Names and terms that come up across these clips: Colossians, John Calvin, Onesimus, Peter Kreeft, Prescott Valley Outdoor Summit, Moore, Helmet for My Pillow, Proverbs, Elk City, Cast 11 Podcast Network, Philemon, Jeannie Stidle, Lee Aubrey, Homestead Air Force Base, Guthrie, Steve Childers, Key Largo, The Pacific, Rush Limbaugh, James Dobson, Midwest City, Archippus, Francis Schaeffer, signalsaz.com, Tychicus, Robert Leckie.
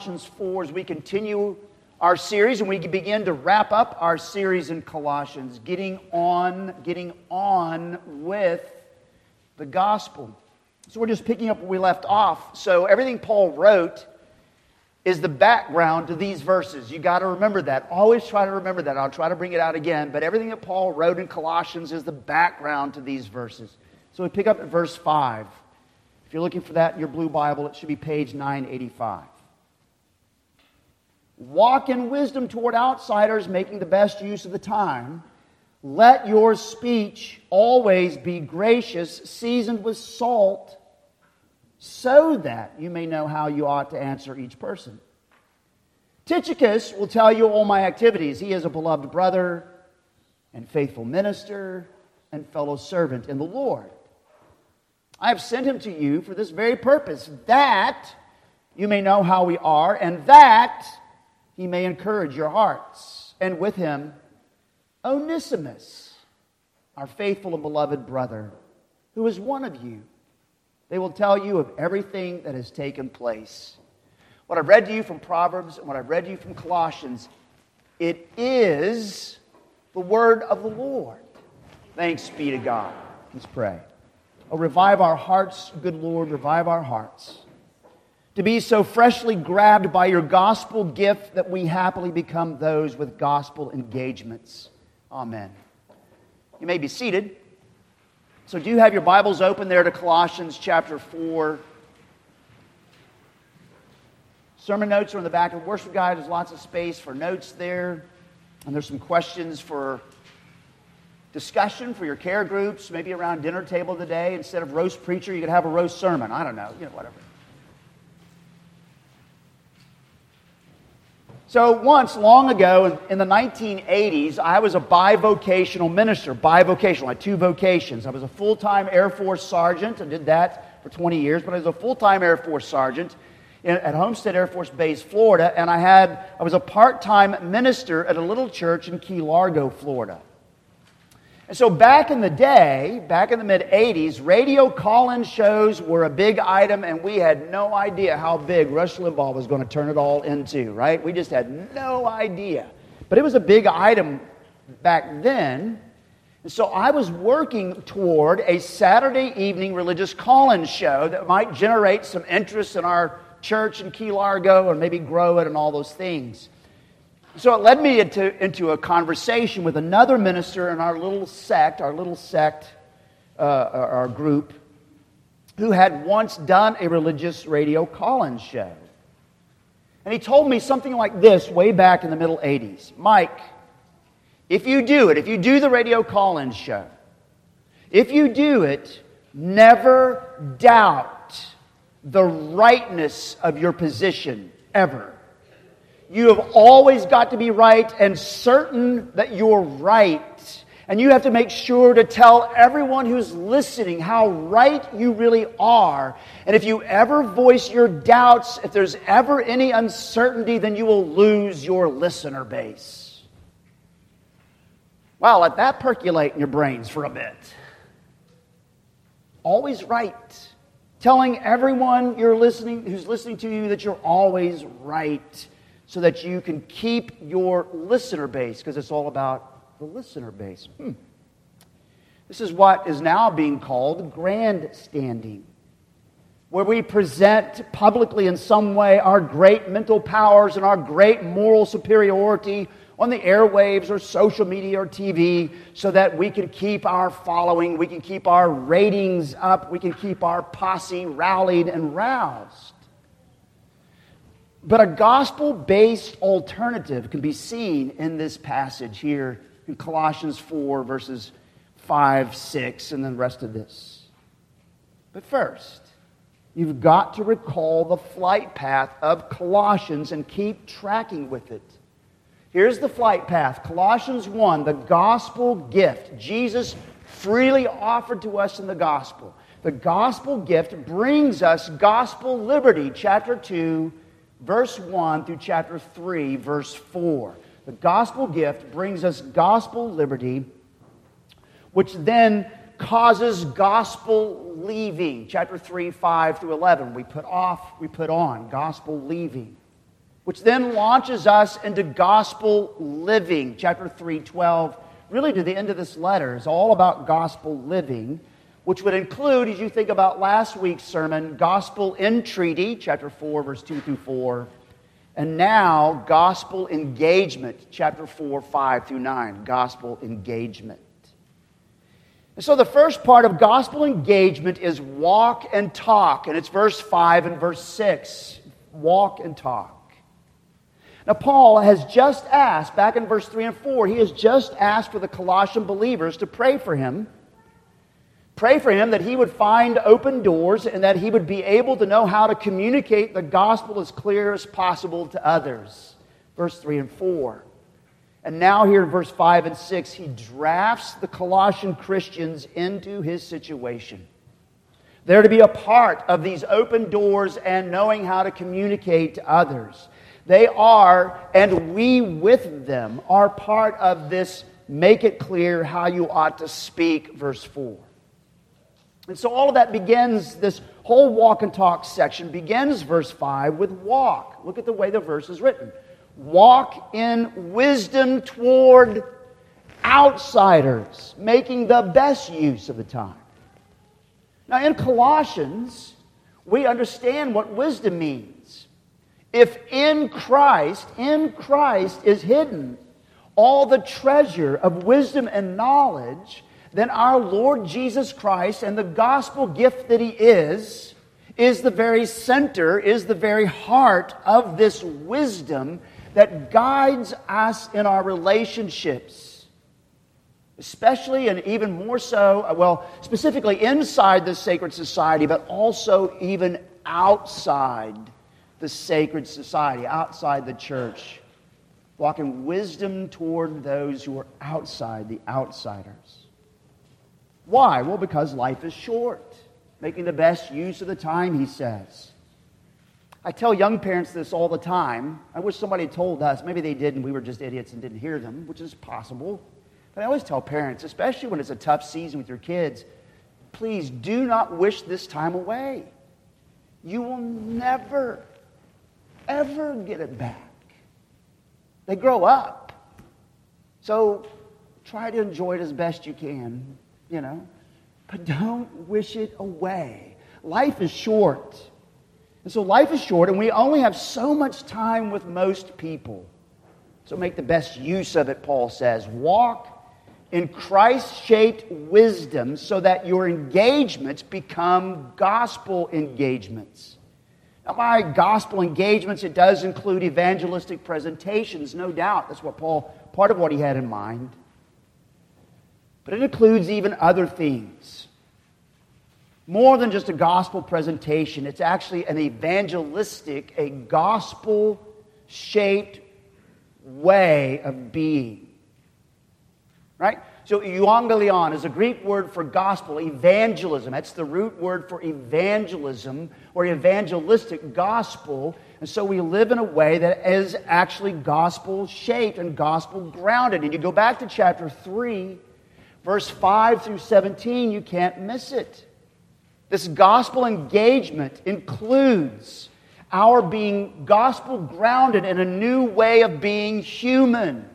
Colossians 4 as we continue our series and we begin to wrap up our series in Colossians, getting on with the gospel. So we're just picking up where we left off. So everything Paul wrote is the background to these verses. You got to remember that. Always try to remember that. I'll try to bring it out again, but everything that Paul wrote in Colossians is the background to these verses. So we pick up at verse 5. If you're looking for that in your blue Bible, it should be page 985. Walk in wisdom toward outsiders, making the best use of the time. Let your speech always be gracious, seasoned with salt, so that you may know how you ought to answer each person. Tychicus will tell you all my activities. He is a beloved brother and faithful minister and fellow servant in the Lord. I have sent him to you for this very purpose, that you may know how we are, and that he may encourage your hearts. And with him, Onesimus, our faithful and beloved brother, who is one of you. They will tell you of everything that has taken place. What I've read to you from Proverbs and what I've read to you from Colossians, it is the word of the Lord. Thanks be to God. Let's pray. Oh, revive our hearts, good Lord, revive our hearts. To be so freshly grabbed by your gospel gift that we happily become those with gospel engagements. Amen. You may be seated. So do you have your Bibles open there to Colossians chapter 4? Sermon notes are in the back of the worship guide. There's lots of space for notes there. And there's some questions for discussion for your care groups, maybe around dinner table today. Instead of roast preacher, you could have a roast sermon. I don't know, whatever. So once, long ago, in the 1980s, I was a bivocational minister. Bivocational, I had two vocations. I was a full-time Air Force sergeant. I did that for 20 years, but I was a full-time Air Force sergeant at Homestead Air Force Base, Florida, and I was a part-time minister at a little church in Key Largo, Florida. And so back in the day, back in the mid-'80s, radio call-in shows were a big item, and we had no idea how big Rush Limbaugh was going to turn it all into, right? We just had no idea. But it was a big item back then. And so I was working toward a Saturday evening religious call-in show that might generate some interest in our church in Key Largo and maybe grow it and all those things. So it led me into a conversation with another minister in our group, who had once done a religious radio call-in show. And he told me something like this way back in the middle 80s. Mike, if you do the radio call-in show, if you do it, never doubt the rightness of your position, ever. You have always got to be right and certain that you're right. And you have to make sure to tell everyone who's listening how right you really are. And if you ever voice your doubts, if there's ever any uncertainty, then you will lose your listener base. Wow, let that percolate in your brains for a bit. Always right. Telling everyone who's listening to you that you're always right, so that you can keep your listener base, because it's all about the listener base. This is what is now being called grandstanding, where we present publicly in some way our great mental powers and our great moral superiority on the airwaves or social media or TV, so that we can keep our following, we can keep our ratings up, we can keep our posse rallied and roused. But a gospel-based alternative can be seen in this passage here in Colossians 4, verses 5, 6, and then the rest of this. But first, you've got to recall the flight path of Colossians and keep tracking with it. Here's the flight path. Colossians 1, the gospel gift. Jesus freely offered to us in the gospel. The gospel gift brings us gospel liberty, chapter 2, Verse 1 through chapter 3, verse 4. The gospel gift brings us gospel liberty, which then causes gospel leaving. Chapter 3, 5 through 11. We put off, we put on. Gospel leaving. which then launches us into gospel living. Chapter 3, 12, really to the end of this letter, is all about gospel living, which would include, as you think about last week's sermon, gospel entreaty, chapter 4, verse 2 through 4, and now gospel engagement, chapter 4, 5 through 9, gospel engagement. And so the first part of gospel engagement is walk and talk, and it's verse 5 and verse 6, walk and talk. Now Paul has just asked, back in verse 3 and 4, he has just asked for the Colossian believers to pray for him. Pray for him that he would find open doors and that he would be able to know how to communicate the gospel as clear as possible to others. Verse 3 and 4. And now here in verse 5 and 6, he drafts the Colossian Christians into his situation. They're to be a part of these open doors and knowing how to communicate to others. They are, and we with them, are part of this make it clear how you ought to speak, verse 4. And so all of that begins, this whole walk and talk section begins verse 5 with walk. Look at the way the verse is written. Walk in wisdom toward outsiders, making the best use of the time. Now in Colossians, we understand what wisdom means. If in Christ is hidden all the treasure of wisdom and knowledge, then our Lord Jesus Christ and the gospel gift that he is the very center, is the very heart of this wisdom that guides us in our relationships. Especially and even more so, well, specifically inside the sacred society, but also even outside the sacred society, outside the church. Walk in wisdom toward those who are outside, the outsiders. Why? Well, because life is short. Making the best use of the time, he says. I tell young parents this all the time. I wish somebody had told us. Maybe they did and we were just idiots and didn't hear them, which is possible. But I always tell parents, especially when it's a tough season with your kids, please do not wish this time away. You will never, ever get it back. They grow up. So try to enjoy it as best you can. You know, but don't wish it away. Life is short. And so life is short, and we only have so much time with most people. So make the best use of it, Paul says. Walk in Christ-shaped wisdom so that your engagements become gospel engagements. Now, by gospel engagements, it does include evangelistic presentations, no doubt. That's what Paul, part of what he had in mind. But it includes even other things. More than just a gospel presentation, it's actually an evangelistic, a gospel-shaped way of being. Right? So euangelion is a Greek word for gospel, evangelism. That's the root word for evangelism or evangelistic gospel. And so we live in a way that is actually gospel-shaped and gospel-grounded. And you go back to chapter 3, Verse 5 through 17, you can't miss it. This gospel engagement includes our being gospel-grounded in a new way of being human.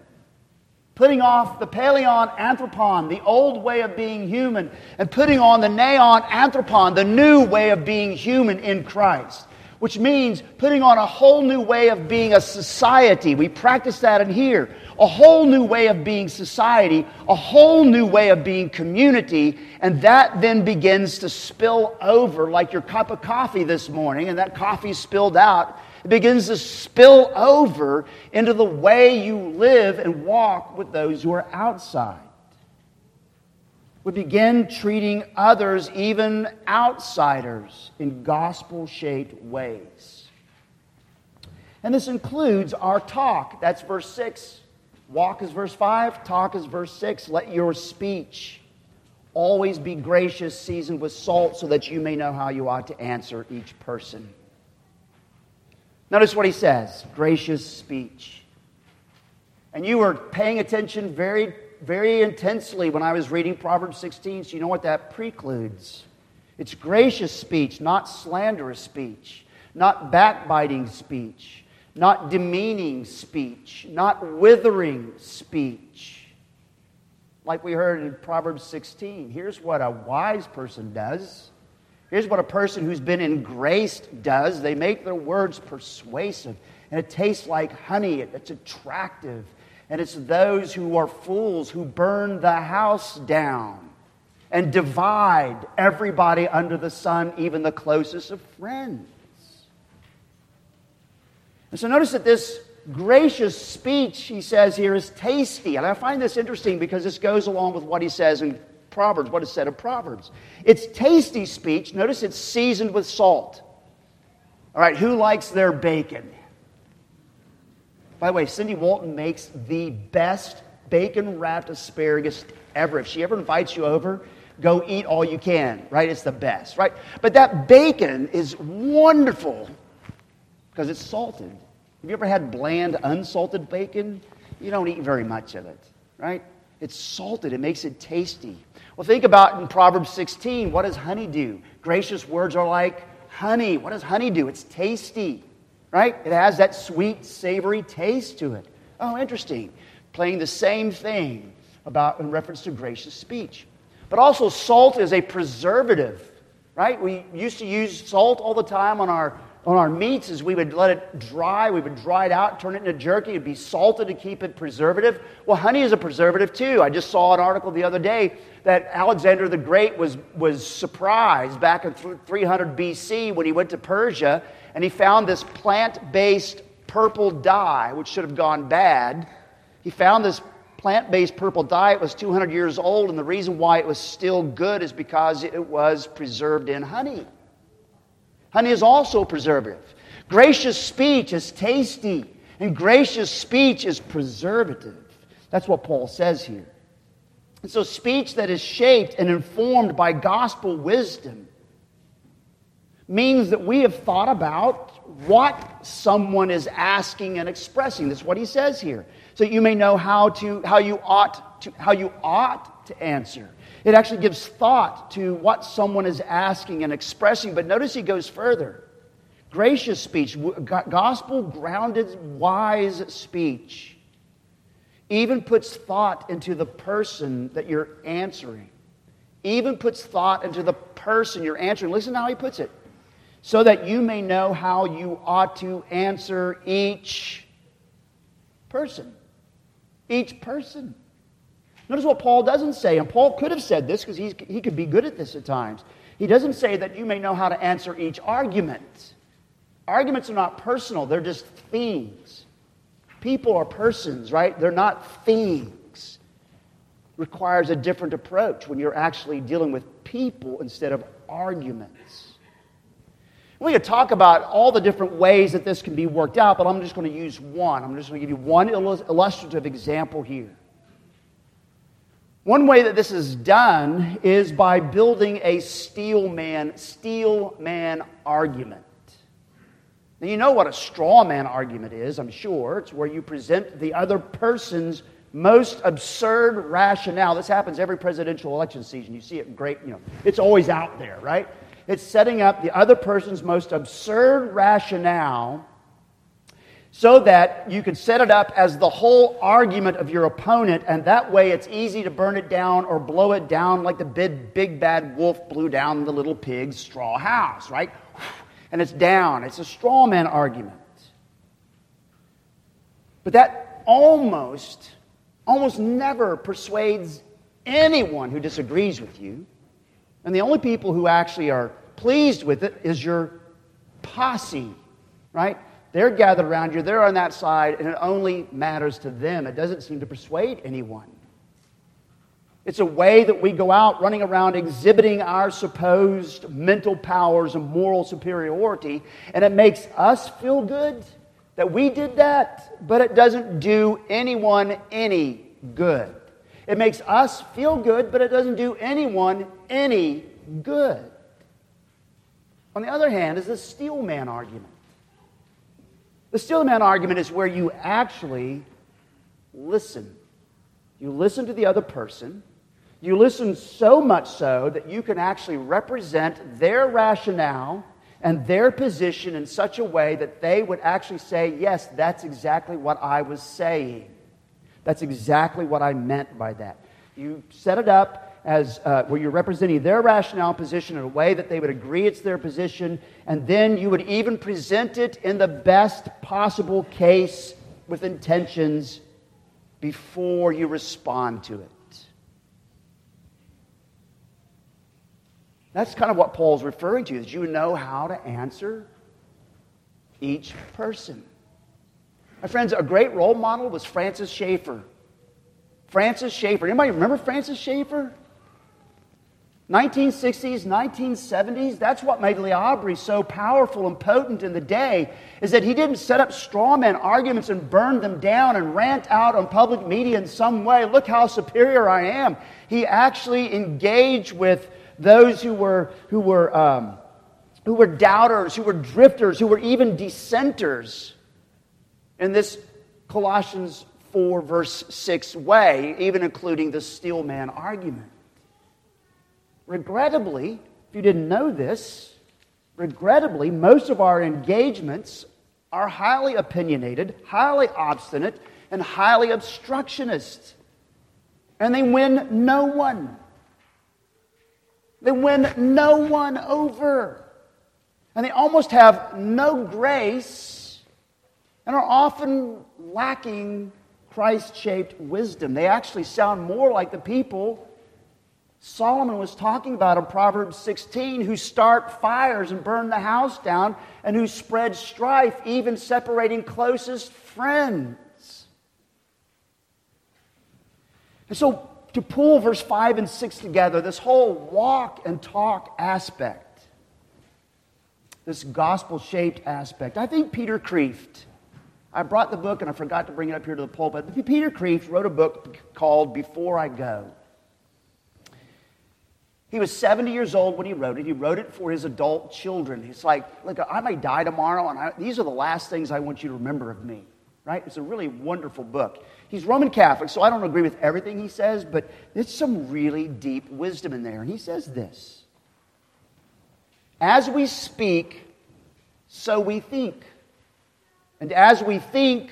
Putting off the paleon anthropon, the old way of being human, and putting on the neon anthropon, the new way of being human in Christ. Which means putting on a whole new way of being a society. We practice that in here. A whole new way of being society, a whole new way of being community, and that then begins to spill over like your cup of coffee this morning, and that coffee spilled out. It begins to spill over into the way you live and walk with those who are outside. We begin treating others, even outsiders, in gospel-shaped ways. And this includes our talk. That's verse 6. Walk is verse 5. Talk is verse 6. Let your speech always be gracious, seasoned with salt, so that you may know how you ought to answer each person. Notice what he says. Gracious speech. And you were paying attention very intensely when I was reading Proverbs 16, so you know what that precludes. It's gracious speech, not slanderous speech, not backbiting speech, not demeaning speech, not withering speech. Like we heard in Proverbs 16, here's what a wise person does. Here's what a person who's been engraced does. They make their words persuasive, and it tastes like honey. It's attractive, and it's those who are fools who burn the house down and divide everybody under the sun, even the closest of friends. And so notice that this gracious speech, he says here, is tasty. And I find this interesting because this goes along with what he says in Proverbs, what is said in Proverbs. It's tasty speech. Notice it's seasoned with salt. All right, who likes their bacon? By the way, Cindy Walton makes the best bacon-wrapped asparagus ever. If she ever invites you over, go eat all you can, right? It's the best, right? But that bacon is wonderful because it's salted. Have you ever had bland, unsalted bacon? You don't eat very much of it, right? It's salted. It makes it tasty. Well, think about in Proverbs 16, what does honey do? Gracious words are like honey. What does honey do? It's tasty, right? It has that sweet, savory taste to it. Oh, interesting. Playing the same thing about in reference to gracious speech. But also salt is a preservative, right? We used to use salt all the time on our meats as we would let it dry. We would dry it out, turn it into jerky. It would be salted to keep it preservative. Well, honey is a preservative too. I just saw an article the other day that Alexander the Great was surprised back in 300 BC when he went to Persia, and he found this plant-based purple dye, which should have gone bad. He found this plant-based purple dye. It was 200 years old, and the reason why it was still good is because it was preserved in honey. Honey is also preservative. Gracious speech is tasty, and gracious speech is preservative. That's what Paul says here. And so speech that is shaped and informed by gospel wisdom means that we have thought about what someone is asking and expressing. That's what he says here. So you may know how you ought to answer. It actually gives thought to what someone is asking and expressing. But notice he goes further. Gracious speech, gospel-grounded, wise speech, even puts thought into the person that you're answering. Even puts thought into the person you're answering. Listen to how he puts it. So that you may know how you ought to answer each person. Each person. Notice what Paul doesn't say, and Paul could have said this because he could be good at this at times. He doesn't say that you may know how to answer each argument. Arguments are not personal, they're just things. People are persons, right? They're not things. It requires a different approach when you're actually dealing with people instead of arguments. We could talk about all the different ways that this can be worked out, but I'm just going to use one. I'm just going to give you one illustrative example here. One way that this is done is by building a steel man argument. Now, you know what a straw man argument is, I'm sure. It's where you present the other person's most absurd rationale. This happens every presidential election season. You see it great, you know, it's always out there, right? It's setting up the other person's most absurd rationale so that you can set it up as the whole argument of your opponent, and that way it's easy to burn it down or blow it down like the big bad wolf blew down the little pig's straw house, right? And it's down. It's a straw man argument. But that almost never persuades anyone who disagrees with you, and the only people who actually are pleased with it is your posse, right? They're gathered around you, they're on that side, and it only matters to them. It doesn't seem to persuade anyone. It's a way that we go out running around exhibiting our supposed mental powers and moral superiority, and it makes us feel good that we did that, but it doesn't do anyone any good. It makes us feel good, but it doesn't do anyone any good. On the other hand is the steel man argument. The steel man argument is where you actually listen. You listen to the other person. You listen so much so that you can actually represent their rationale and their position in such a way that they would actually say, yes, that's exactly what I was saying. That's exactly what I meant by that. You set it up as where you're representing their rationale and position in a way that they would agree it's their position, and then you would even present it in the best possible case with intentions before you respond to it. That's kind of what Paul's referring to, is you know how to answer each person. My friends, a great role model was Francis Schaeffer. Francis Schaeffer. Anybody remember Francis Schaeffer? 1960s, 1970s, that's what made Lee Aubrey so powerful and potent in the day, is that he didn't set up straw man arguments and burn them down and rant out on public media in some way, look how superior I am. He actually engaged with those who were doubters, who were drifters, who were even dissenters in this Colossians 4 verse 6 way, even including the steel man argument. Regrettably, if you didn't know this, regrettably, most of our engagements are highly opinionated, highly obstinate, and highly obstructionist. And they win no one. They win no one over. And they almost have no grace and are often lacking Christ-shaped wisdom. They actually sound more like the people Solomon was talking about in Proverbs 16, who start fires and burn the house down, and who spread strife, even separating closest friends. And so, to pull verse 5 and 6 together, this whole walk and talk aspect, this gospel-shaped aspect, I think Peter Kreeft, I brought the book and I forgot to bring it up here to the pulpit, but Peter Kreeft wrote a book called Before I Go. He was 70 years old when he wrote it. He wrote it for his adult children. He's like, look, I may die tomorrow, and these are the last things I want you to remember of me, right? It's a really wonderful book. He's Roman Catholic, so I don't agree with everything he says, but there's some really deep wisdom in there. And he says this: as we speak, so we think. And as we think,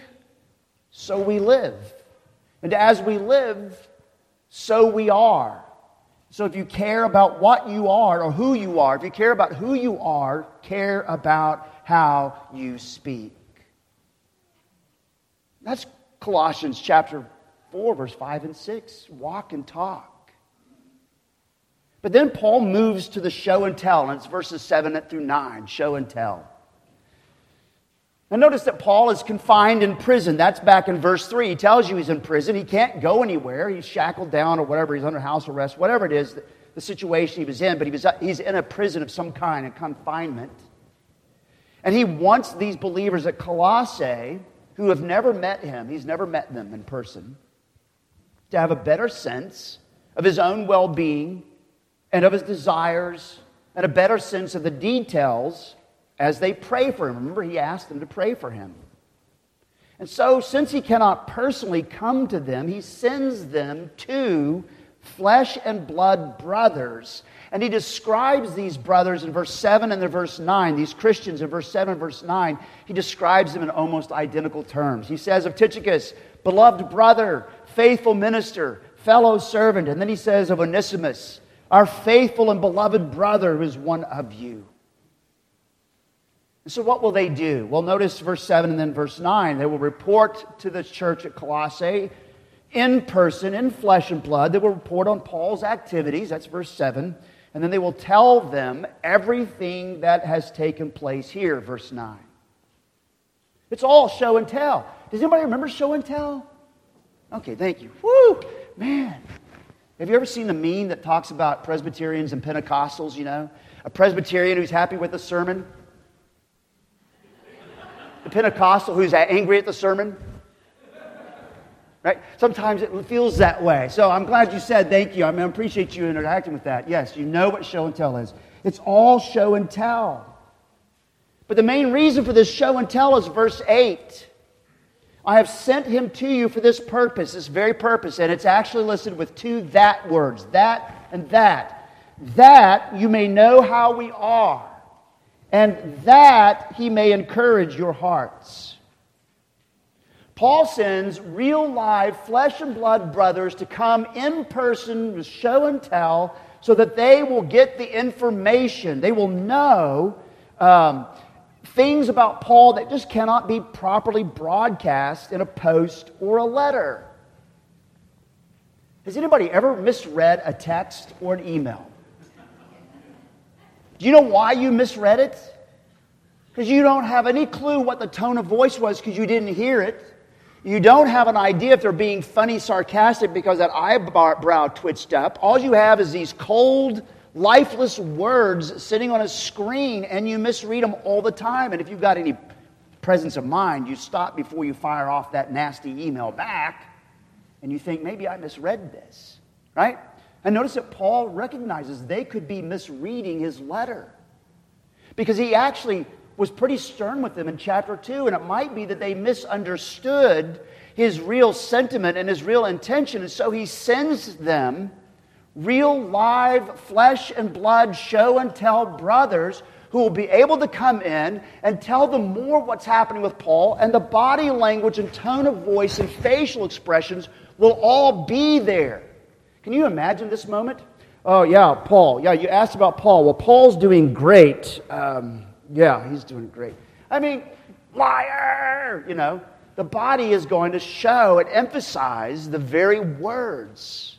so we live. And as we live, so we are. So if you care about what you are or who you are, if you care about who you are, care about how you speak. That's Colossians chapter 4, verse 5 and 6. Walk and talk. But then Paul moves to the show and tell, and it's verses 7 through 9, show and tell. Now notice that Paul is confined in prison. That's back in verse 3. He tells you he's in prison. He can't go anywhere. He's shackled down or whatever. He's under house arrest, whatever it is, the situation he was in. But he's in a prison of some kind, a confinement. And he wants these believers at Colossae, who have never met him, he's never met them in person, to have a better sense of his own well-being and of his desires and a better sense of the details as they pray for him. Remember, he asked them to pray for him. And so, since he cannot personally come to them, he sends them to flesh and blood brothers. And he describes these brothers in verse 7 and then verse 9, these Christians in verse 7 and verse 9, he describes them in almost identical terms. He says of Tychicus, beloved brother, faithful minister, fellow servant. And then he says of Onesimus, our faithful and beloved brother who is one of you. So what will they do? Well, notice verse 7 and then verse 9. They will report to the church at Colossae in person, in flesh and blood. They will report on Paul's activities. That's verse 7. And then they will tell them everything that has taken place here, verse 9. It's all show and tell. Does anybody remember show and tell? Okay, thank you. Woo! Man. Have you ever seen the meme that talks about Presbyterians and Pentecostals, you know? A Presbyterian who's happy with the sermon? The Pentecostal who's angry at the sermon, right? Sometimes it feels that way. So I'm glad you said thank you. I mean, I appreciate you interacting with that. Yes, you know what show and tell is. It's all show and tell. But the main reason for this show and tell is verse 8. I have sent him to you for this purpose, this very purpose. And it's actually listed with two that words, that and that. That you may know how we are. and that he may encourage your hearts. Paul sends real live flesh and blood brothers to come in person with show and tell so that they will get the information. They will know things about Paul that just cannot be properly broadcast in a post or a letter. Has anybody ever misread a text or an email? Do you know why you misread it? Because you don't have any clue what the tone of voice was because you didn't hear it. You don't have an idea if they're being funny, sarcastic because that eyebrow twitched up. All you have is these cold, lifeless words sitting on a screen, and you misread them all the time. And if you've got any presence of mind, you stop before you fire off that nasty email back. And you think, maybe I misread this, right? And notice that Paul recognizes they could be misreading his letter because he actually was pretty stern with them in chapter 2, and it might be that they misunderstood his real sentiment and his real intention, and so he sends them real, live, flesh and blood, show and tell brothers who will be able to come in and tell them more what's happening with Paul, and the body language and tone of voice and facial expressions will all be there. Can you imagine this moment? Oh, yeah, Paul. Yeah, you asked about Paul. Well, Paul's doing great. Yeah, he's doing great. I mean, liar! You know, the body is going to show and emphasize the very words.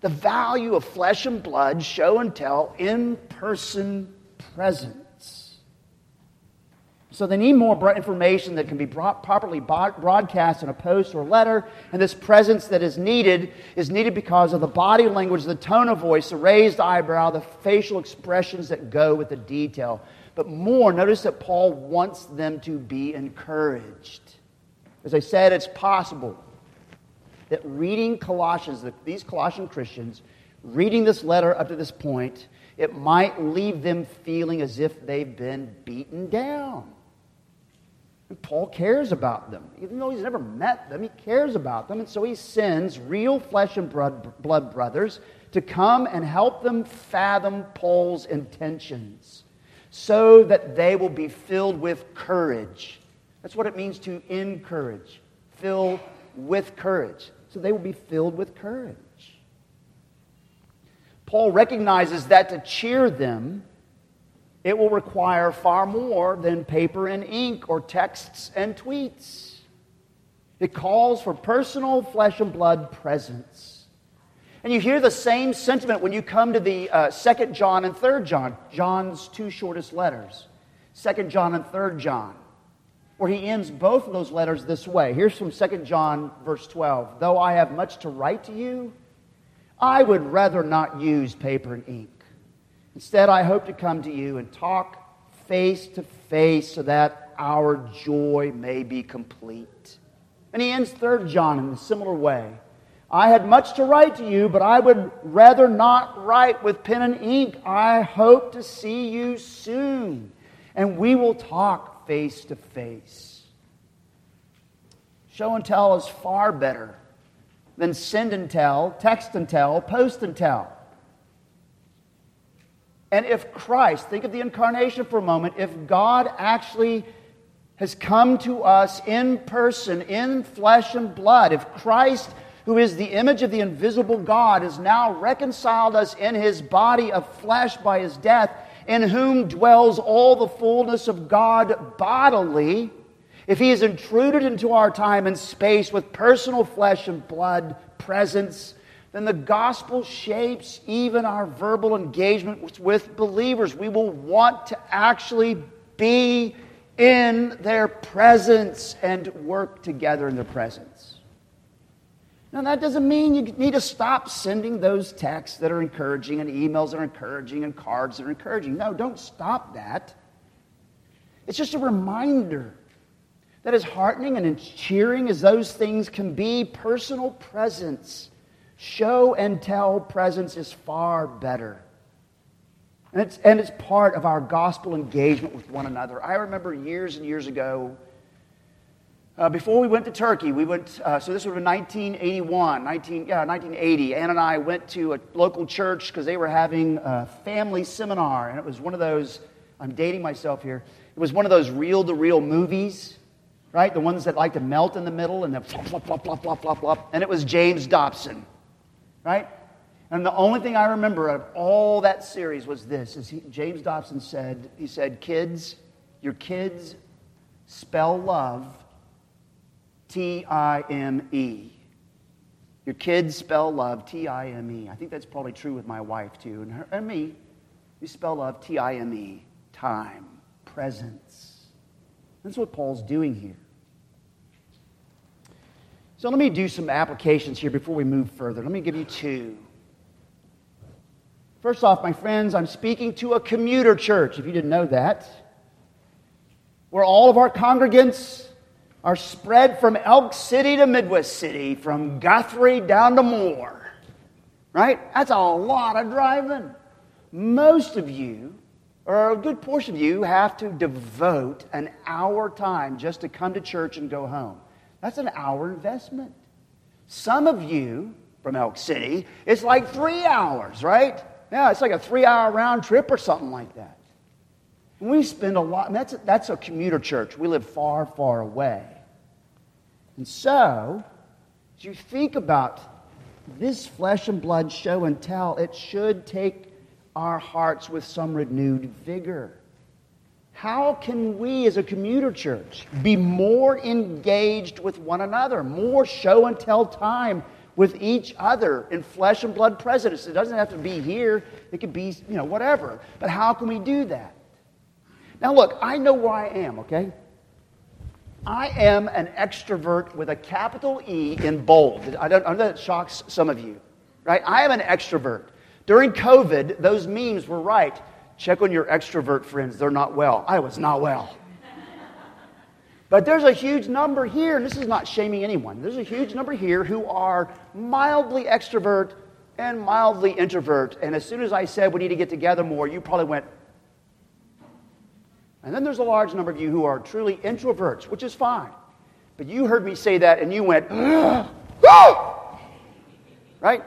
The value of flesh and blood, show and tell, in-person presence. So they need more information that can be properly broadcast in a post or letter, and this presence that is needed because of the body language, the tone of voice, the raised eyebrow, the facial expressions that go with the detail. But more, notice that Paul wants them to be encouraged. As I said, it's possible that reading Colossians, that these Colossian Christians, reading this letter up to this point, it might leave them feeling as if they've been beaten down. And Paul cares about them. Even though he's never met them, he cares about them. And so he sends real flesh and blood brothers to come and help them fathom Paul's intentions so that they will be filled with courage. That's what it means to encourage. Fill with courage. So they will be filled with courage. Paul recognizes that to cheer them, it will require far more than paper and ink or texts and tweets. It calls for personal flesh and blood presence. And you hear the same sentiment when you come to the 2 John and 3 John, John's two shortest letters, 2 John and 3 John, where he ends both of those letters this way. Here's from 2 John, verse 12. Though I have much to write to you, I would rather not use paper and ink. Instead, I hope to come to you and talk face to face so that our joy may be complete. And he ends 3 John in a similar way. I had much to write to you, but I would rather not write with pen and ink. I hope to see you soon, and we will talk face to face. Show and tell is far better than send and tell, text and tell, post and tell. And if Christ, think of the incarnation for a moment, if God actually has come to us in person, in flesh and blood, if Christ, who is the image of the invisible God, has now reconciled us in his body of flesh by his death, in whom dwells all the fullness of God bodily, if he has intruded into our time and space with personal flesh and blood presence, then the gospel shapes even our verbal engagement with believers. We will want to actually be in their presence and work together in their presence. Now, that doesn't mean you need to stop sending those texts that are encouraging and emails that are encouraging and cards that are encouraging. No, don't stop that. It's just a reminder that is heartening and cheering as those things can be, personal presence, show and tell presence is far better. And it's part of our gospel engagement with one another. I remember years and years ago, before we went to Turkey, we went, so this would have been 1980. Ann and I went to a local church because they were having a family seminar, and it was one of those I'm dating myself here. It was one of those reel-to-reel movies, right? The ones that like to melt in the middle and then flop, flop, flop, flop, flop, flop, flop. And it was James Dobson, right? And the only thing I remember of all that series was this. James Dobson said, he said, kids, your kids spell love T-I-M-E. Your kids spell love T-I-M-E. I think that's probably true with my wife, too. And her and me, we spell love T-I-M-E. Time, presence. That's what Paul's doing here. So let me do some applications here before we move further. Let me give you two. First off, my friends, I'm speaking to a commuter church, if you didn't know that, where all of our congregants are spread from Elk City to Midwest City, from Guthrie down to Moore, right? That's a lot of driving. Most of you, or a good portion of you, have to devote an hour time just to come to church and go home. That's an hour investment. Some of you from Elk City, it's like 3 hours, right? Yeah, it's like a 3-hour round trip or something like that. We spend a lot, and that's a commuter church. We live far, far away. And so, as you think about this flesh and blood show and tell, it should take our hearts with some renewed vigor. How can we as a commuter church be more engaged with one another, more show and tell time with each other in flesh and blood presence? It doesn't have to be here. It could be, you know, whatever. But how can we do that? Now look, I know where I am, okay? I am an extrovert with a capital E in bold. I know that shocks some of you, right? I am an extrovert. During COVID, those memes were right. Check on your extrovert friends. They're not well. I was not well. But there's a huge number here, and this is not shaming anyone. There's a huge number here who are mildly extrovert and mildly introvert. And as soon as I said we need to get together more, you probably went... And then there's a large number of you who are truly introverts, which is fine. But you heard me say that and you went, ah! Right?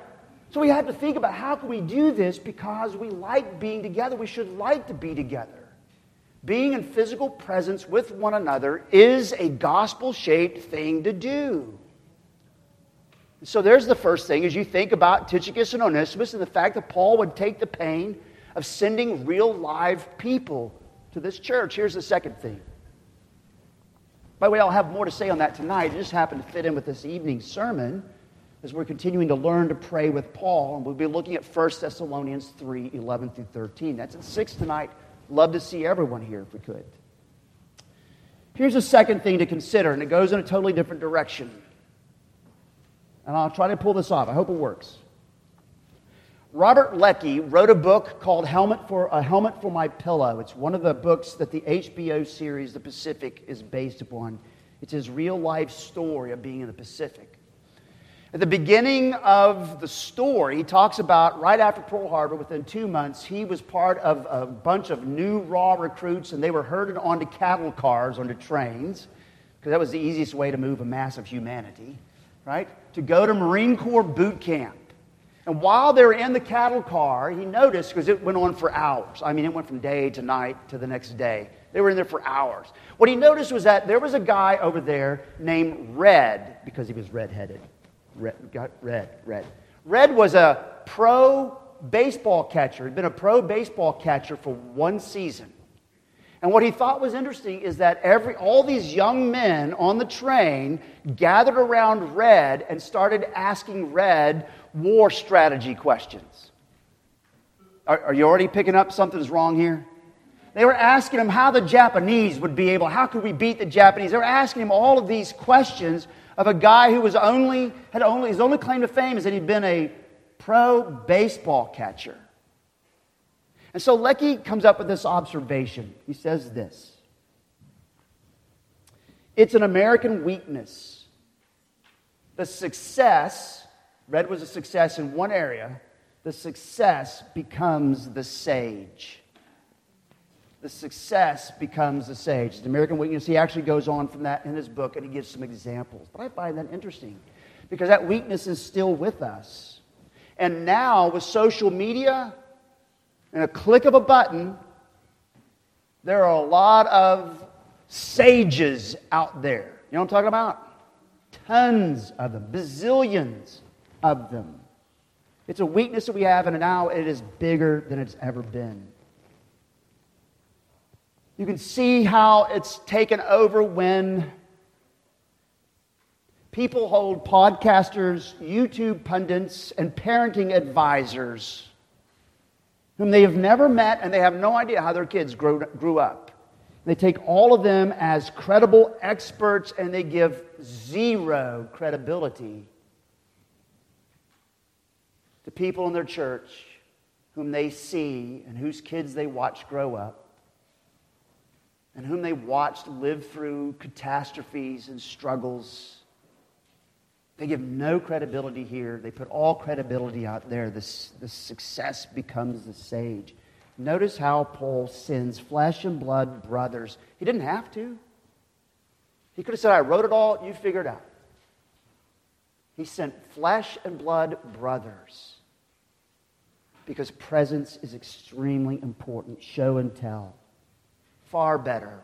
So we have to think about how can we do this because we like being together. We should like to be together. Being in physical presence with one another is a gospel-shaped thing to do. So there's the first thing as you think about Tychicus and Onesimus and the fact that Paul would take the pain of sending real live people to this church. Here's the second thing. By the way, I'll have more to say on that tonight. It just happened to fit in with this evening's sermon as we're continuing to learn to pray with Paul, and we'll be looking at 1 Thessalonians 3, 11 through 13. That's at 6 tonight. Love to see everyone here if we could. Here's the second thing to consider, and it goes in a totally different direction. And I'll try to pull this off. I hope it works. Robert Leckie wrote a book called Helmet for My Pillow. It's one of the books that the HBO series The Pacific is based upon. It's his real-life story of being in the Pacific. At the beginning of the story, he talks about right after Pearl Harbor, within 2 months, he was part of a bunch of new raw recruits, and they were herded onto cattle cars, onto trains, because that was the easiest way to move a mass of humanity, right, to go to Marine Corps boot camp. And while they were in the cattle car, he noticed, because it went on for hours. I mean, it went from day to night to the next day. They were in there for hours. What he noticed was that there was a guy over there named Red, because he was redheaded. Red was a pro baseball catcher. He'd been a pro baseball catcher for one season. And what he thought was interesting is that all these young men on the train gathered around Red and started asking Red war strategy questions. Are you already picking up something's wrong here? They were asking him how the Japanese would be able, how could we beat the Japanese? They were asking him all of these questions of a guy who was his only claim to fame is that he'd been a pro baseball catcher. And so Leckie comes up with this observation. He says this. It's an American weakness. Red was a success in one area. The success becomes the sage. It's an American weakness. He actually goes on from that in his book, and he gives some examples. But I find that interesting because that weakness is still with us. And now with social media, and a click of a button, There are a lot of sages out there. You know what I'm talking about? Tons of them, bazillions of them. It's a weakness that we have, and now it is bigger than it's ever been. You can see how it's taken over when people hold podcasters, YouTube pundits, and parenting advisors whom they have never met, and they have no idea how their kids grew up. They take all of them as credible experts, and they give zero credibility to people in their church whom they see and whose kids they watch grow up, and whom they watched live through catastrophes and struggles. They give no credibility here. They put all credibility out there. The success becomes the sage. Notice how Paul sends flesh and blood brothers. He didn't have to. He could have said, I wrote it all, you figure it out. He sent flesh and blood brothers because presence is extremely important. Show and tell. Far better.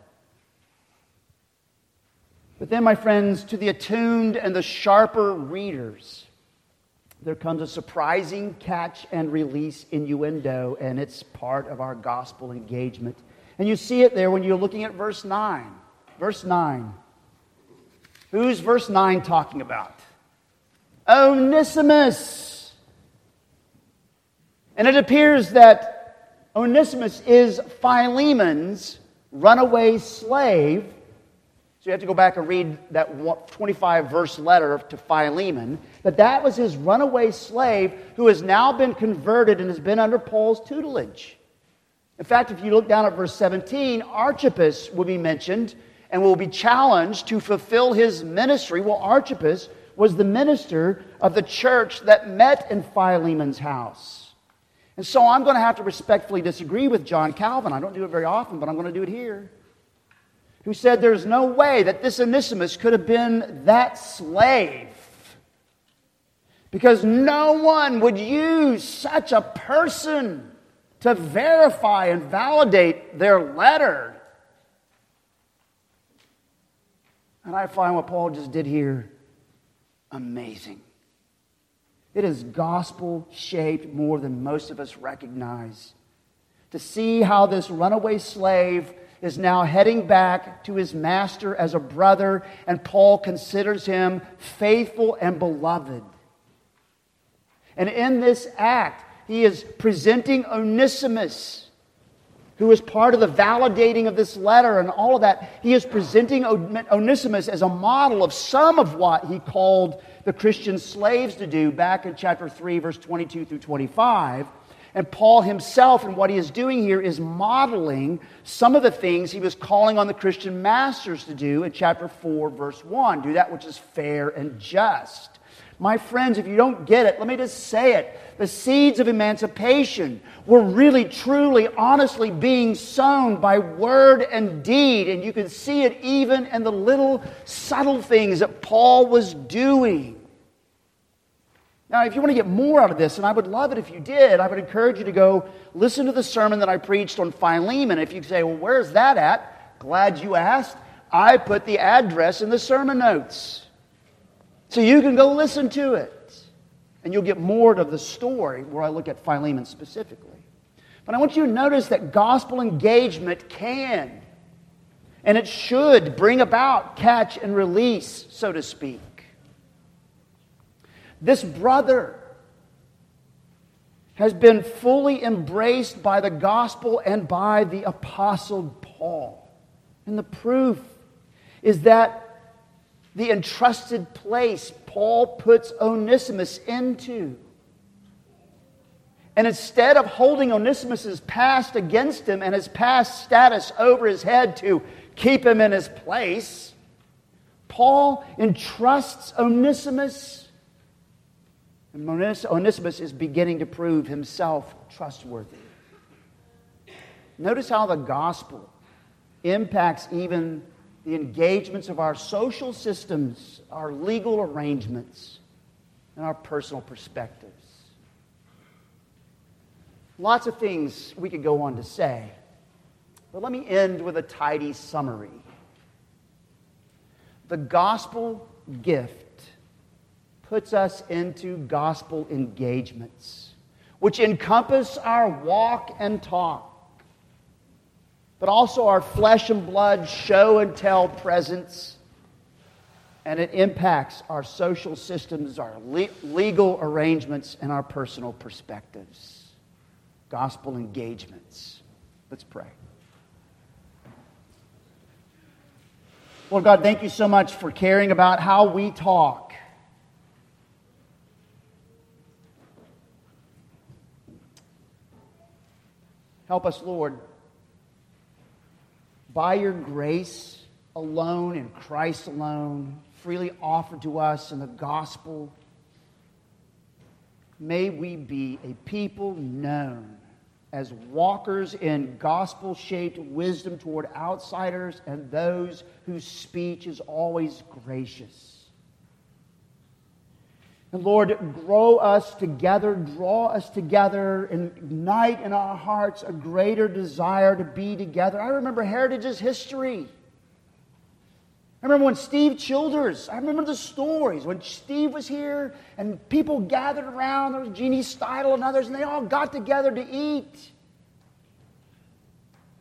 But then, my friends, to the attuned and the sharper readers, there comes a surprising catch and release innuendo, and it's part of our gospel engagement. And you see it there when you're looking at verse 9. Verse 9. Who's verse 9 talking about? Onesimus. And it appears that Onesimus is Philemon's runaway slave. So you have to go back and read that 25-verse letter to Philemon. But that was his runaway slave who has now been converted and has been under Paul's tutelage. In fact, if you look down at verse 17, Archippus will be mentioned and will be challenged to fulfill his ministry. Well, Archippus was the minister of the church that met in Philemon's house. And so I'm going to have to respectfully disagree with John Calvin. I don't do it very often, but I'm going to do it here. Who said there's no way that this Onesimus could have been that slave. Because no one would use such a person to verify and validate their letter. And I find what Paul just did here amazing. It is gospel-shaped more than most of us recognize. To see how this runaway slave is now heading back to his master as a brother, and Paul considers him faithful and beloved. And in this act, he is presenting Onesimus, who is part of the validating of this letter and all of that. He is presenting Onesimus as a model of some of what he called the Christian slaves to do back in chapter 3, verse 22 through 25. And Paul himself, and what he is doing here, is modeling some of the things he was calling on the Christian masters to do in chapter 4, verse 1. Do that which is fair and just. My friends, if you don't get it, let me just say it. The seeds of emancipation were really, truly, honestly being sown by word and deed. And you can see it even in the little subtle things that Paul was doing. Now, if you want to get more out of this, and I would love it if you did, I would encourage you to go listen to the sermon that I preached on Philemon. If you say, well, where's that at? Glad you asked. I put the address in the sermon notes. So you can go listen to it. And you'll get more of the story where I look at Philemon specifically. But I want you to notice that gospel engagement can, and it should, bring about catch and release, so to speak. This brother has been fully embraced by the gospel and by the apostle Paul. And the proof is that the entrusted place Paul puts Onesimus into. And instead of holding Onesimus' past against him and his past status over his head to keep him in his place, Paul entrusts Onesimus. And Onesimus is beginning to prove himself trustworthy. Notice how the gospel impacts even the engagements of our social systems, our legal arrangements, and our personal perspectives. Lots of things we could go on to say. But let me end with a tidy summary. The gospel gift puts us into gospel engagements, which encompass our walk and talk, but also our flesh and blood show and tell presence, and it impacts our social systems, our legal arrangements, and our personal perspectives. Gospel engagements. Let's pray. Lord God, thank you so much for caring about how we talk. Help us, Lord, by your grace alone and Christ alone, freely offered to us in the gospel, may we be a people known as walkers in gospel-shaped wisdom toward outsiders and those whose speech is always gracious. And Lord, grow us together, draw us together, and ignite in our hearts a greater desire to be together. I remember Heritage's history. I remember when Steve Childers, I remember the stories, when Steve was here and people gathered around, there was Jeannie Stidle and others, and they all got together to eat.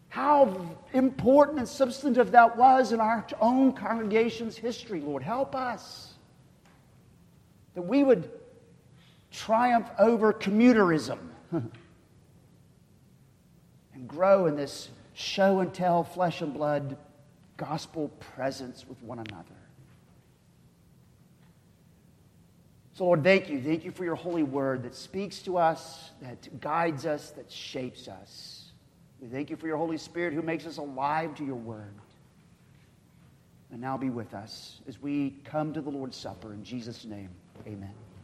How important and substantive that was in our own congregation's history, Lord. Help us that we would triumph over commuterism and grow in this show and tell, flesh and blood gospel presence with one another. So Lord, thank you. Thank you for your holy word that speaks to us, that guides us, that shapes us. We thank you for your Holy Spirit who makes us alive to your word. And now be with us as we come to the Lord's Supper. In Jesus' name, amen.